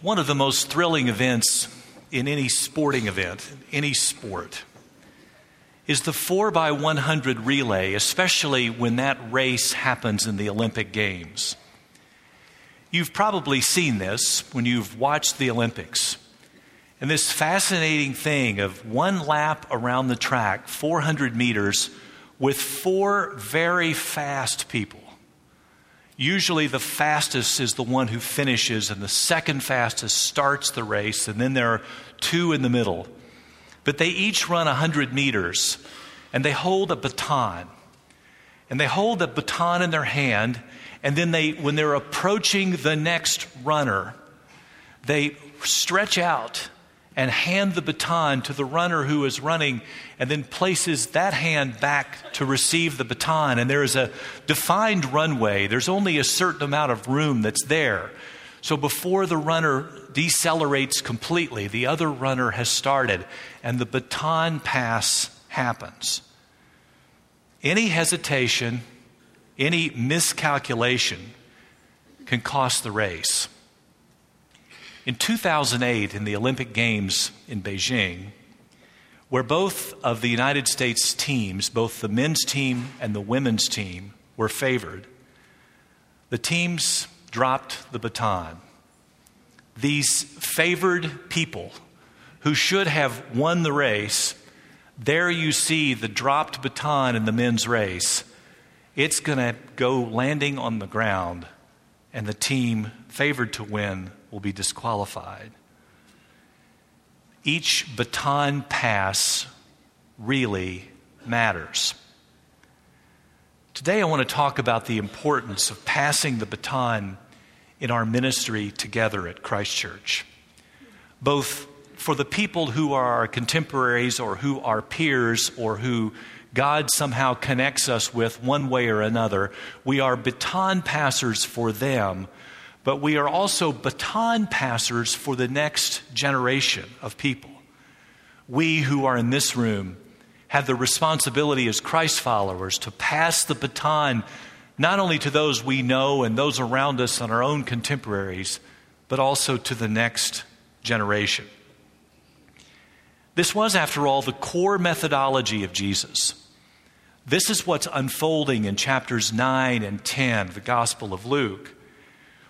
One of the most thrilling events in any sporting event, any sport, is the 4x100 relay, especially when that race happens in the Olympic Games. You've probably seen this when you've watched the Olympics. And this fascinating thing of one lap around the track, 400 meters, with four very fast people. Usually the fastest is the one who finishes, and the second fastest starts the race, and then there are two in the middle. But they each run 100 meters, and they hold a baton. And they hold the baton in their hand, and then when they're approaching the next runner, they stretch out and hand the baton to the runner who is running, and then places that hand back to receive the baton. And there is a defined runway. There's only a certain amount of room that's there. So before the runner decelerates completely, the other runner has started, and the baton pass happens. Any hesitation, any miscalculation can cost the race. In 2008, in the Olympic Games in Beijing, where both of the United States teams, both the men's team and the women's team, were favored, the teams dropped the baton. These favored people who should have won the race, there you see the dropped baton in the men's race. It's going to go landing on the ground, and the team favored to win will be disqualified. Each baton pass really matters. Today I want to talk about the importance of passing the baton in our ministry together at Christ Church, both for the people who are our contemporaries or who are peers or who God somehow connects us with one way or another. We are baton passers for them, but we are also baton passers for the next generation of people. We who are in this room have the responsibility as Christ followers to pass the baton not only to those we know and those around us and our own contemporaries, but also to the next generation. This was, after all, the core methodology of Jesus. This is what's unfolding in chapters 9 and 10 of the Gospel of Luke.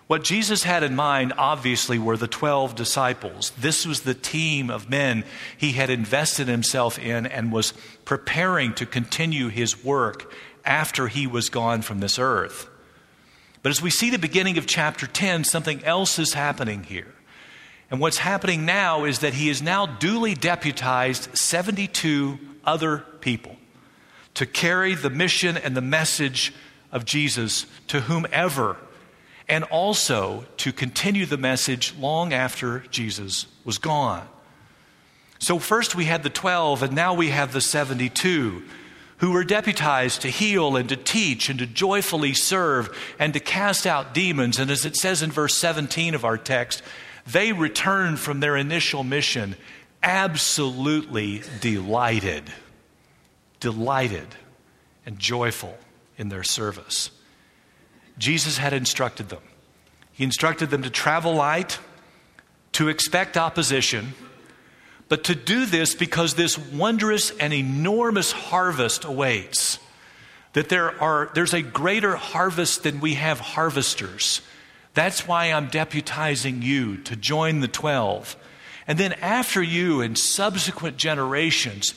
What Jesus had in mind, obviously, were the 12 disciples. This was the team of men he had invested himself in and was preparing to continue his work after he was gone from this earth. But as we see the beginning of chapter 10, something else is happening here. And what's happening now is that he is now duly deputized 72 other people to carry the mission and the message of Jesus to whomever, and also to continue the message long after Jesus was gone. So first we had the 12, and now we have the 72 who were deputized to heal and to teach and to joyfully serve and to cast out demons. And as it says in verse 17 of our text, they returned from their initial mission absolutely delighted and joyful in their service. Jesus had instructed them. He instructed them to travel light, to expect opposition, but to do this because this wondrous and enormous harvest awaits. That there's a greater harvest than we have harvesters. That's why I'm deputizing you to join the 12. And then after you and subsequent generations,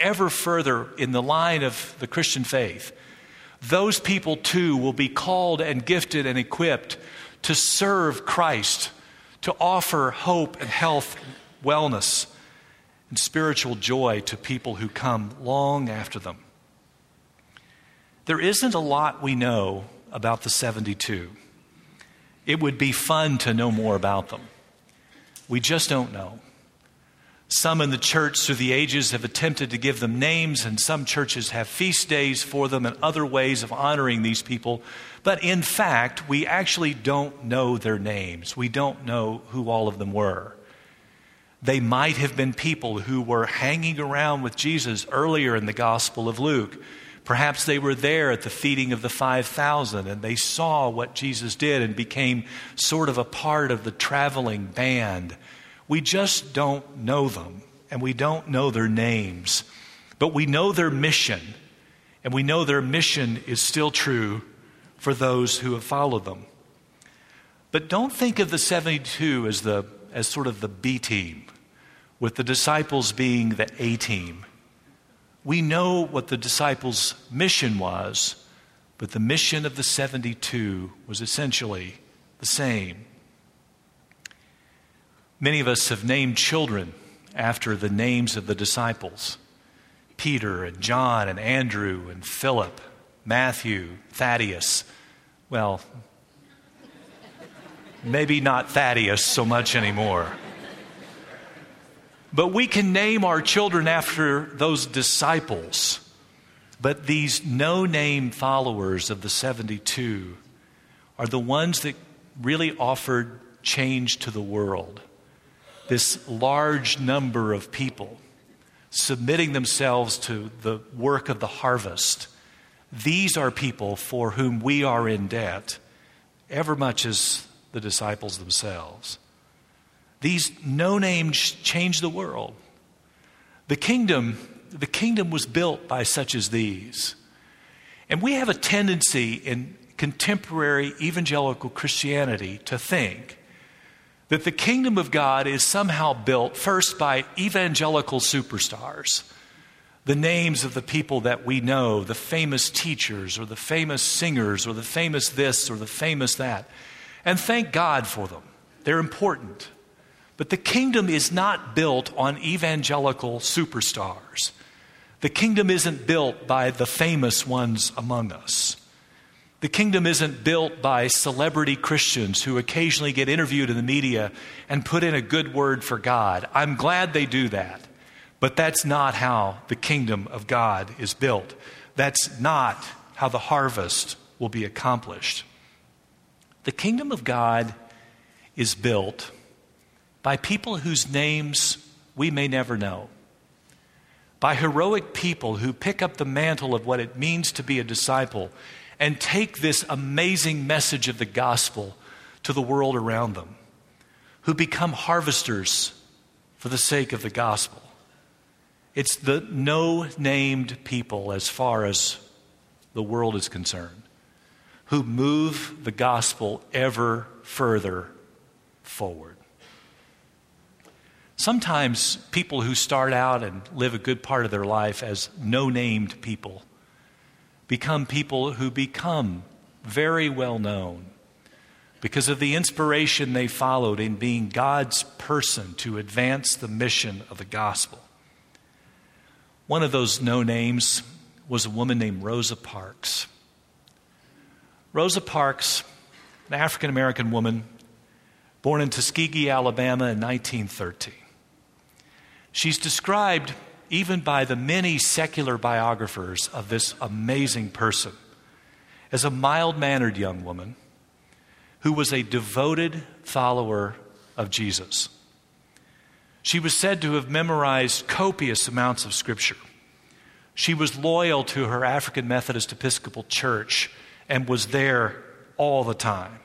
ever further in the line of the Christian faith, those people too will be called and gifted and equipped to serve Christ, to offer hope and health, wellness, and spiritual joy to people who come long after them. There isn't a lot we know about the 72. It would be fun to know more about them. We just don't know. Some in the church through the ages have attempted to give them names, and some churches have feast days for them and other ways of honoring these people. But in fact, we actually don't know their names. We don't know who all of them were. They might have been people who were hanging around with Jesus earlier in the Gospel of Luke, Perhaps they were there at the feeding of the 5,000 and they saw what Jesus did and became sort of a part of the traveling band. We just don't know them and we don't know their names, but we know their mission, and we know their mission is still true for those who have followed them. But don't think of the 72 as sort of the B team, with the disciples being the A team. We know what the disciples' mission was, but the mission of the 72 was essentially the same. Many of us have named children after the names of the disciples: Peter and John and Andrew and Philip, Matthew, Thaddeus. Well, maybe not Thaddeus so much anymore. But we can name our children after those disciples. But these no-name followers of the 72 are the ones that really offered change to the world. This large number of people submitting themselves to the work of the harvest. These are people for whom we are in debt, ever much as the disciples themselves. These no names changed the world. The kingdom was built by such as these. And we have a tendency in contemporary evangelical Christianity to think that the kingdom of God is somehow built first by evangelical superstars, the names of the people that we know, the famous teachers or the famous singers or the famous this or the famous that. And thank God for them. They're important. But the kingdom is not built on evangelical superstars. The kingdom isn't built by the famous ones among us. The kingdom isn't built by celebrity Christians who occasionally get interviewed in the media and put in a good word for God. I'm glad they do that, but that's not how the kingdom of God is built. That's not how the harvest will be accomplished. The kingdom of God is built by people whose names we may never know, by heroic people who pick up the mantle of what it means to be a disciple and take this amazing message of the gospel to the world around them, who become harvesters for the sake of the gospel. It's the no-named people, as far as the world is concerned, who move the gospel ever further forward. Sometimes people who start out and live a good part of their life as no-named people become people who become very well known because of the inspiration they followed in being God's person to advance the mission of the gospel. One of those no-names was a woman named Rosa Parks. Rosa Parks, an African-American woman born in Tuskegee, Alabama in 1913. She's described even by the many secular biographers of this amazing person as a mild-mannered young woman who was a devoted follower of Jesus. She was said to have memorized copious amounts of Scripture. She was loyal to her African Methodist Episcopal Church and was there all the time.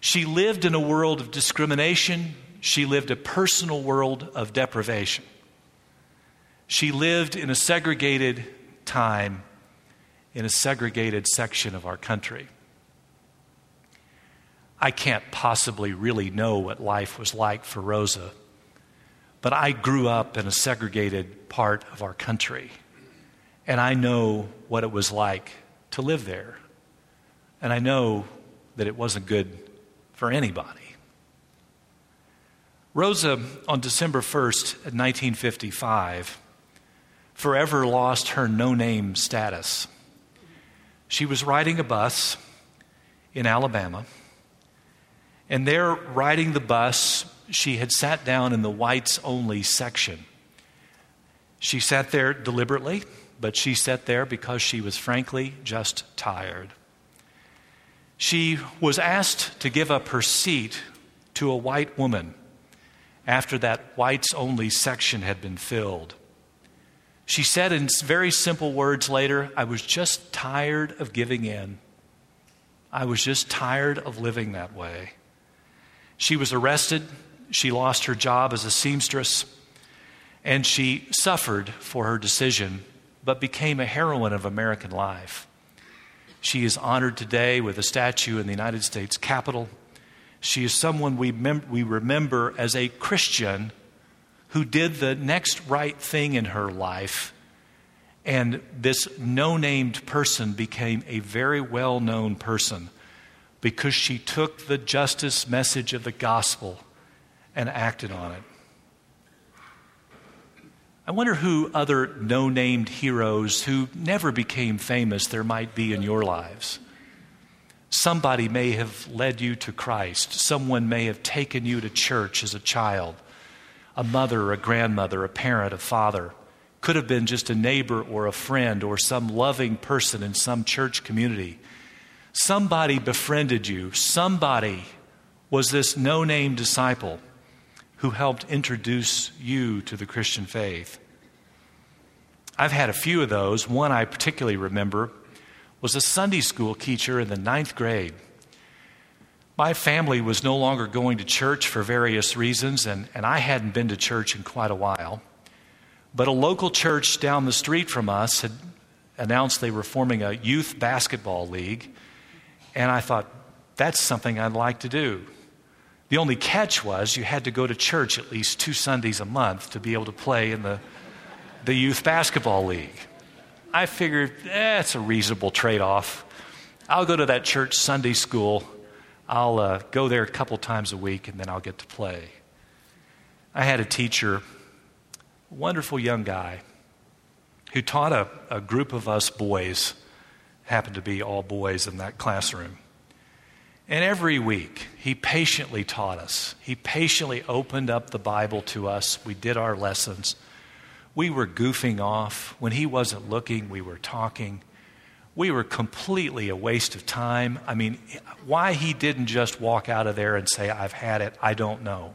She lived in a world of discrimination. She lived a personal world of deprivation. She lived in a segregated time, in a segregated section of our country. I can't possibly really know what life was like for Rosa, but I grew up in a segregated part of our country, and I know what it was like to live there. And I know that it wasn't good for anybody. Rosa, on December 1st, 1955, forever lost her no-name status. She was riding a bus in Alabama, and there riding the bus, she had sat down in the whites-only section. She sat there deliberately, but she sat there because she was frankly just tired. She was asked to give up her seat to a white woman after that whites-only section had been filled. She said in very simple words later, I was just tired of giving in. I was just tired of living that way. She was arrested. She lost her job as a seamstress, and she suffered for her decision, but became a heroine of American life. She is honored today with a statue in the United States Capitol. She is someone we remember as a Christian who did the next right thing in her life, and this no-named person became a very well-known person because she took the justice message of the gospel and acted on it. I wonder who other no-named heroes who never became famous there might be in your lives. Somebody may have led you to Christ. Someone may have taken you to church as a child, a mother, a grandmother, a parent, a father. Could have been just a neighbor or a friend or some loving person in some church community. Somebody befriended you. Somebody was this no-name disciple who helped introduce you to the Christian faith. I've had a few of those. One I particularly remember was a Sunday school teacher in the 9th grade. My family was no longer going to church for various reasons, and I hadn't been to church in quite a while. But a local church down the street from us had announced they were forming a youth basketball league, and I thought, that's something I'd like to do. The only catch was you had to go to church at least 2 Sundays a month to be able to play in the youth basketball league. I figured, it's a reasonable trade-off. I'll go to that church Sunday school. I'll go there a couple times a week, and then I'll get to play. I had a teacher, a wonderful young guy, who taught a group of us boys, happened to be all boys in that classroom. And every week, he patiently taught us. He patiently opened up the Bible to us. We did our lessons. We were goofing off. When he wasn't looking, we were talking. We were completely a waste of time. I mean, why he didn't just walk out of there and say, I've had it, I don't know.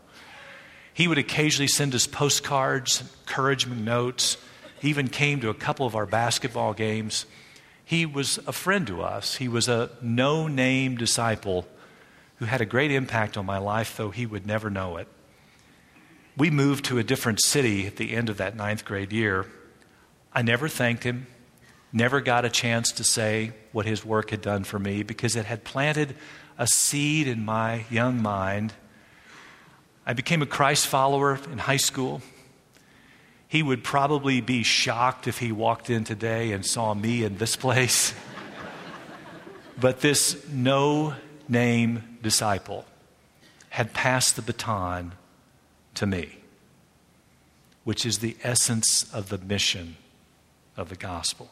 He would occasionally send us postcards, encouragement notes. He even came to a couple of our basketball games. He was a friend to us. He was a no-name disciple who had a great impact on my life, though he would never know it. We moved to a different city at the end of that 9th grade year. I never thanked him, never got a chance to say what his work had done for me because it had planted a seed in my young mind. I became a Christ follower in high school. He would probably be shocked if he walked in today and saw me in this place. But this no-name disciple had passed the baton to me, which is the essence of the mission of the gospel.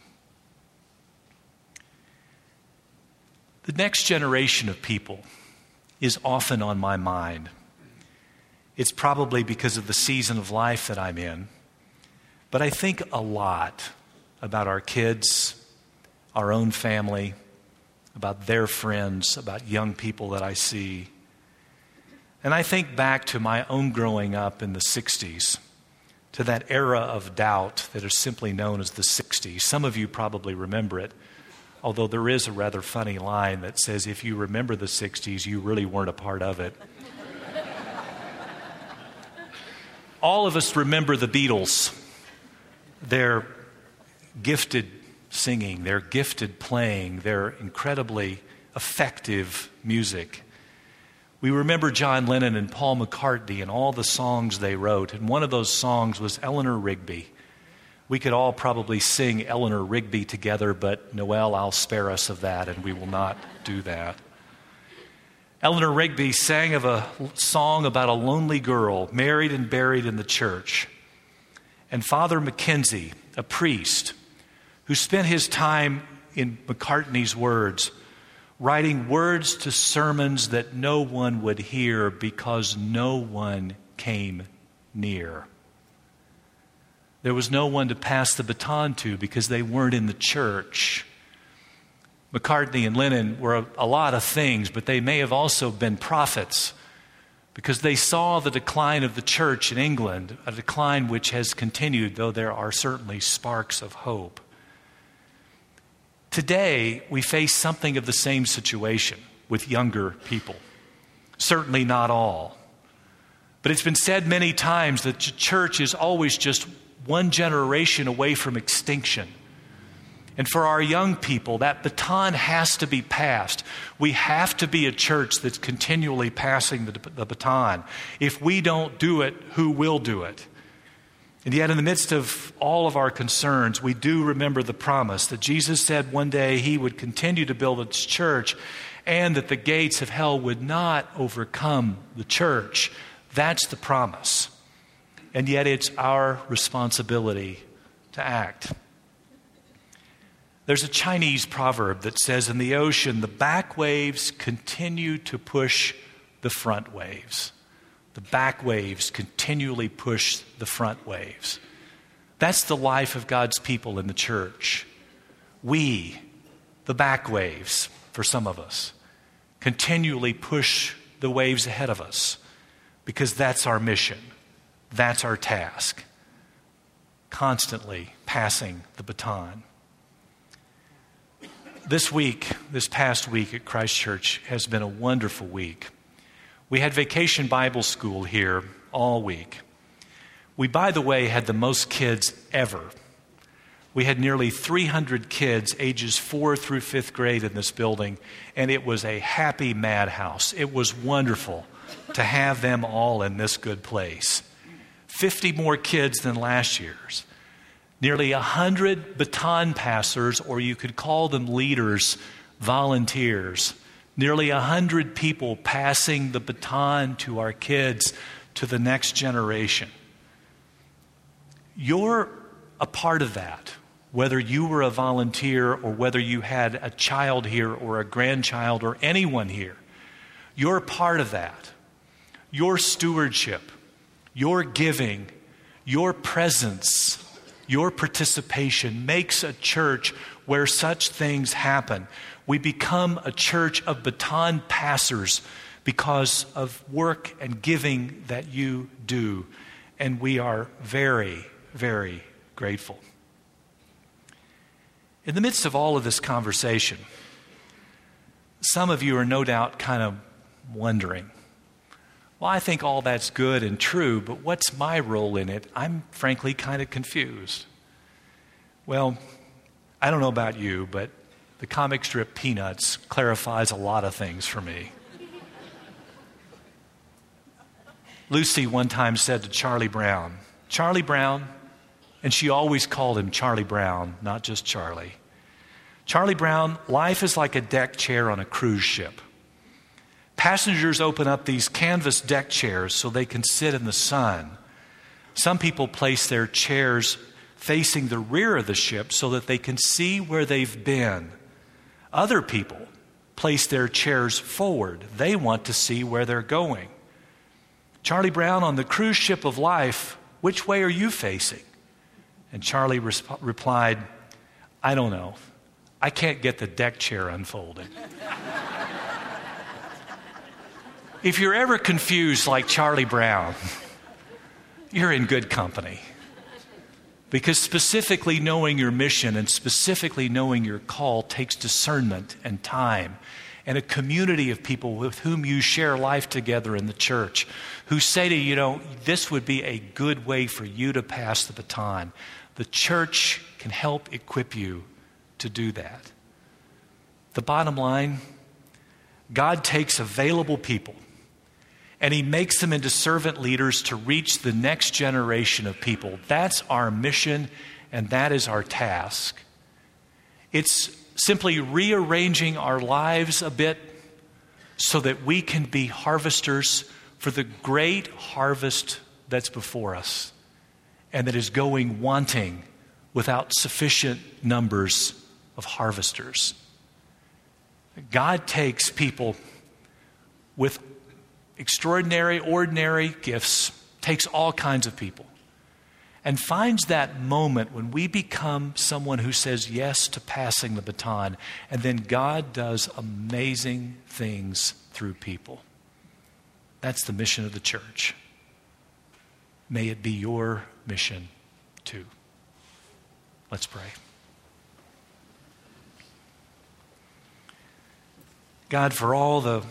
The next generation of people is often on my mind. It's probably because of the season of life that I'm in. But I think a lot about our kids, our own family, about their friends, about young people that I see. And I think back to my own growing up in the 60s, to that era of doubt that is simply known as the 60s. Some of you probably remember it, although there is a rather funny line that says, if you remember the 60s, you really weren't a part of it. All of us remember the Beatles. Their gifted singing, their gifted playing, their incredibly effective music. We remember John Lennon and Paul McCartney and all the songs they wrote, and one of those songs was Eleanor Rigby. We could all probably sing Eleanor Rigby together, but Noel, I'll spare us of that, and we will not do that. Eleanor Rigby sang of a song about a lonely girl married and buried in the church. And Father McKenzie, a priest, who spent his time, in McCartney's words, writing words to sermons that no one would hear because no one came near. There was no one to pass the baton to because they weren't in the church. McCartney and Lennon were a lot of things, but they may have also been prophets because they saw the decline of the church in England, a decline which has continued, though there are certainly sparks of hope. Today, we face something of the same situation with younger people. Certainly not all. But it's been said many times that the church is always just one generation away from extinction. And for our young people, that baton has to be passed. We have to be a church that's continually passing the baton. If we don't do it, who will do it? And yet in the midst of all of our concerns, we do remember the promise that Jesus said one day he would continue to build his church and that the gates of hell would not overcome the church. That's the promise. And yet it's our responsibility to act. There's a Chinese proverb that says, in the ocean, the back waves continue to push the front waves. The back waves continually push the front waves. That's the life of God's people in the church. We, the back waves, for some of us, continually push the waves ahead of us because that's our mission. That's our task, constantly passing the baton. This past week at Christ Church has been a wonderful week. We had Vacation Bible School here all week. We, by the way, had the most kids ever. We had nearly 300 kids ages 4 through 5th grade in this building, and it was a happy madhouse. It was wonderful to have them all in this good place. 50 more kids than last year's. Nearly 100 baton passers, or you could call them leaders, volunteers. Nearly 100 people passing the baton to our kids, to the next generation. You're a part of that, whether you were a volunteer or whether you had a child here or a grandchild or anyone here. You're part of that. Your stewardship, your giving, your presence, your participation makes a church where such things happen. We become a church of baton passers because of work and giving that you do. And we are very, very grateful. In the midst of all of this conversation, some of you are no doubt kind of wondering, well, I think all that's good and true, but what's my role in it? I'm frankly kind of confused. Well, I don't know about you, but the comic strip Peanuts clarifies a lot of things for me. Lucy one time said to Charlie Brown, and she always called him Charlie Brown, not just Charlie. Charlie Brown, life is like a deck chair on a cruise ship. Passengers open up these canvas deck chairs so they can sit in the sun. Some people place their chairs facing the rear of the ship so that they can see where they've been. Other people place their chairs forward. They want to see where they're going. Charlie Brown, on the cruise ship of life, which way are you facing? And Charlie replied, I don't know. I can't get the deck chair unfolded. If you're ever confused like Charlie Brown, you're in good company. Because specifically knowing your mission and specifically knowing your call takes discernment and time and a community of people with whom you share life together in the church who say to you, this would be a good way for you to pass the baton. The church can help equip you to do that. The bottom line, God takes available people and he makes them into servant leaders to reach the next generation of people. That's our mission and that is our task. It's simply rearranging our lives a bit so that we can be harvesters for the great harvest that's before us and that is going wanting without sufficient numbers of harvesters. God takes people with extraordinary, ordinary gifts, takes all kinds of people, and finds that moment when we become someone who says yes to passing the baton, and then God does amazing things through people. That's the mission of the church. May it be your mission too. Let's pray. God, for all the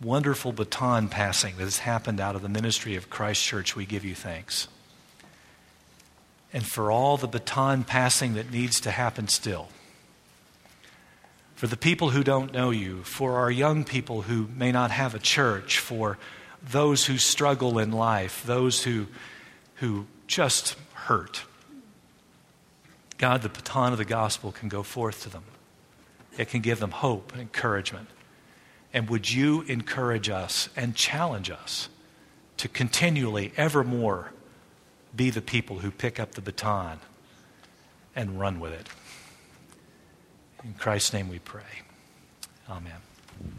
wonderful baton passing that has happened out of the ministry of Christ Church, we give you thanks. And for all the baton passing that needs to happen still. For the people who don't know you, for our young people who may not have a church, for those who struggle in life, those who just hurt. God, the baton of the gospel can go forth to them. It can give them hope and encouragement. And would you encourage us and challenge us to continually, evermore, be the people who pick up the baton and run with it. In Christ's name we pray. Amen.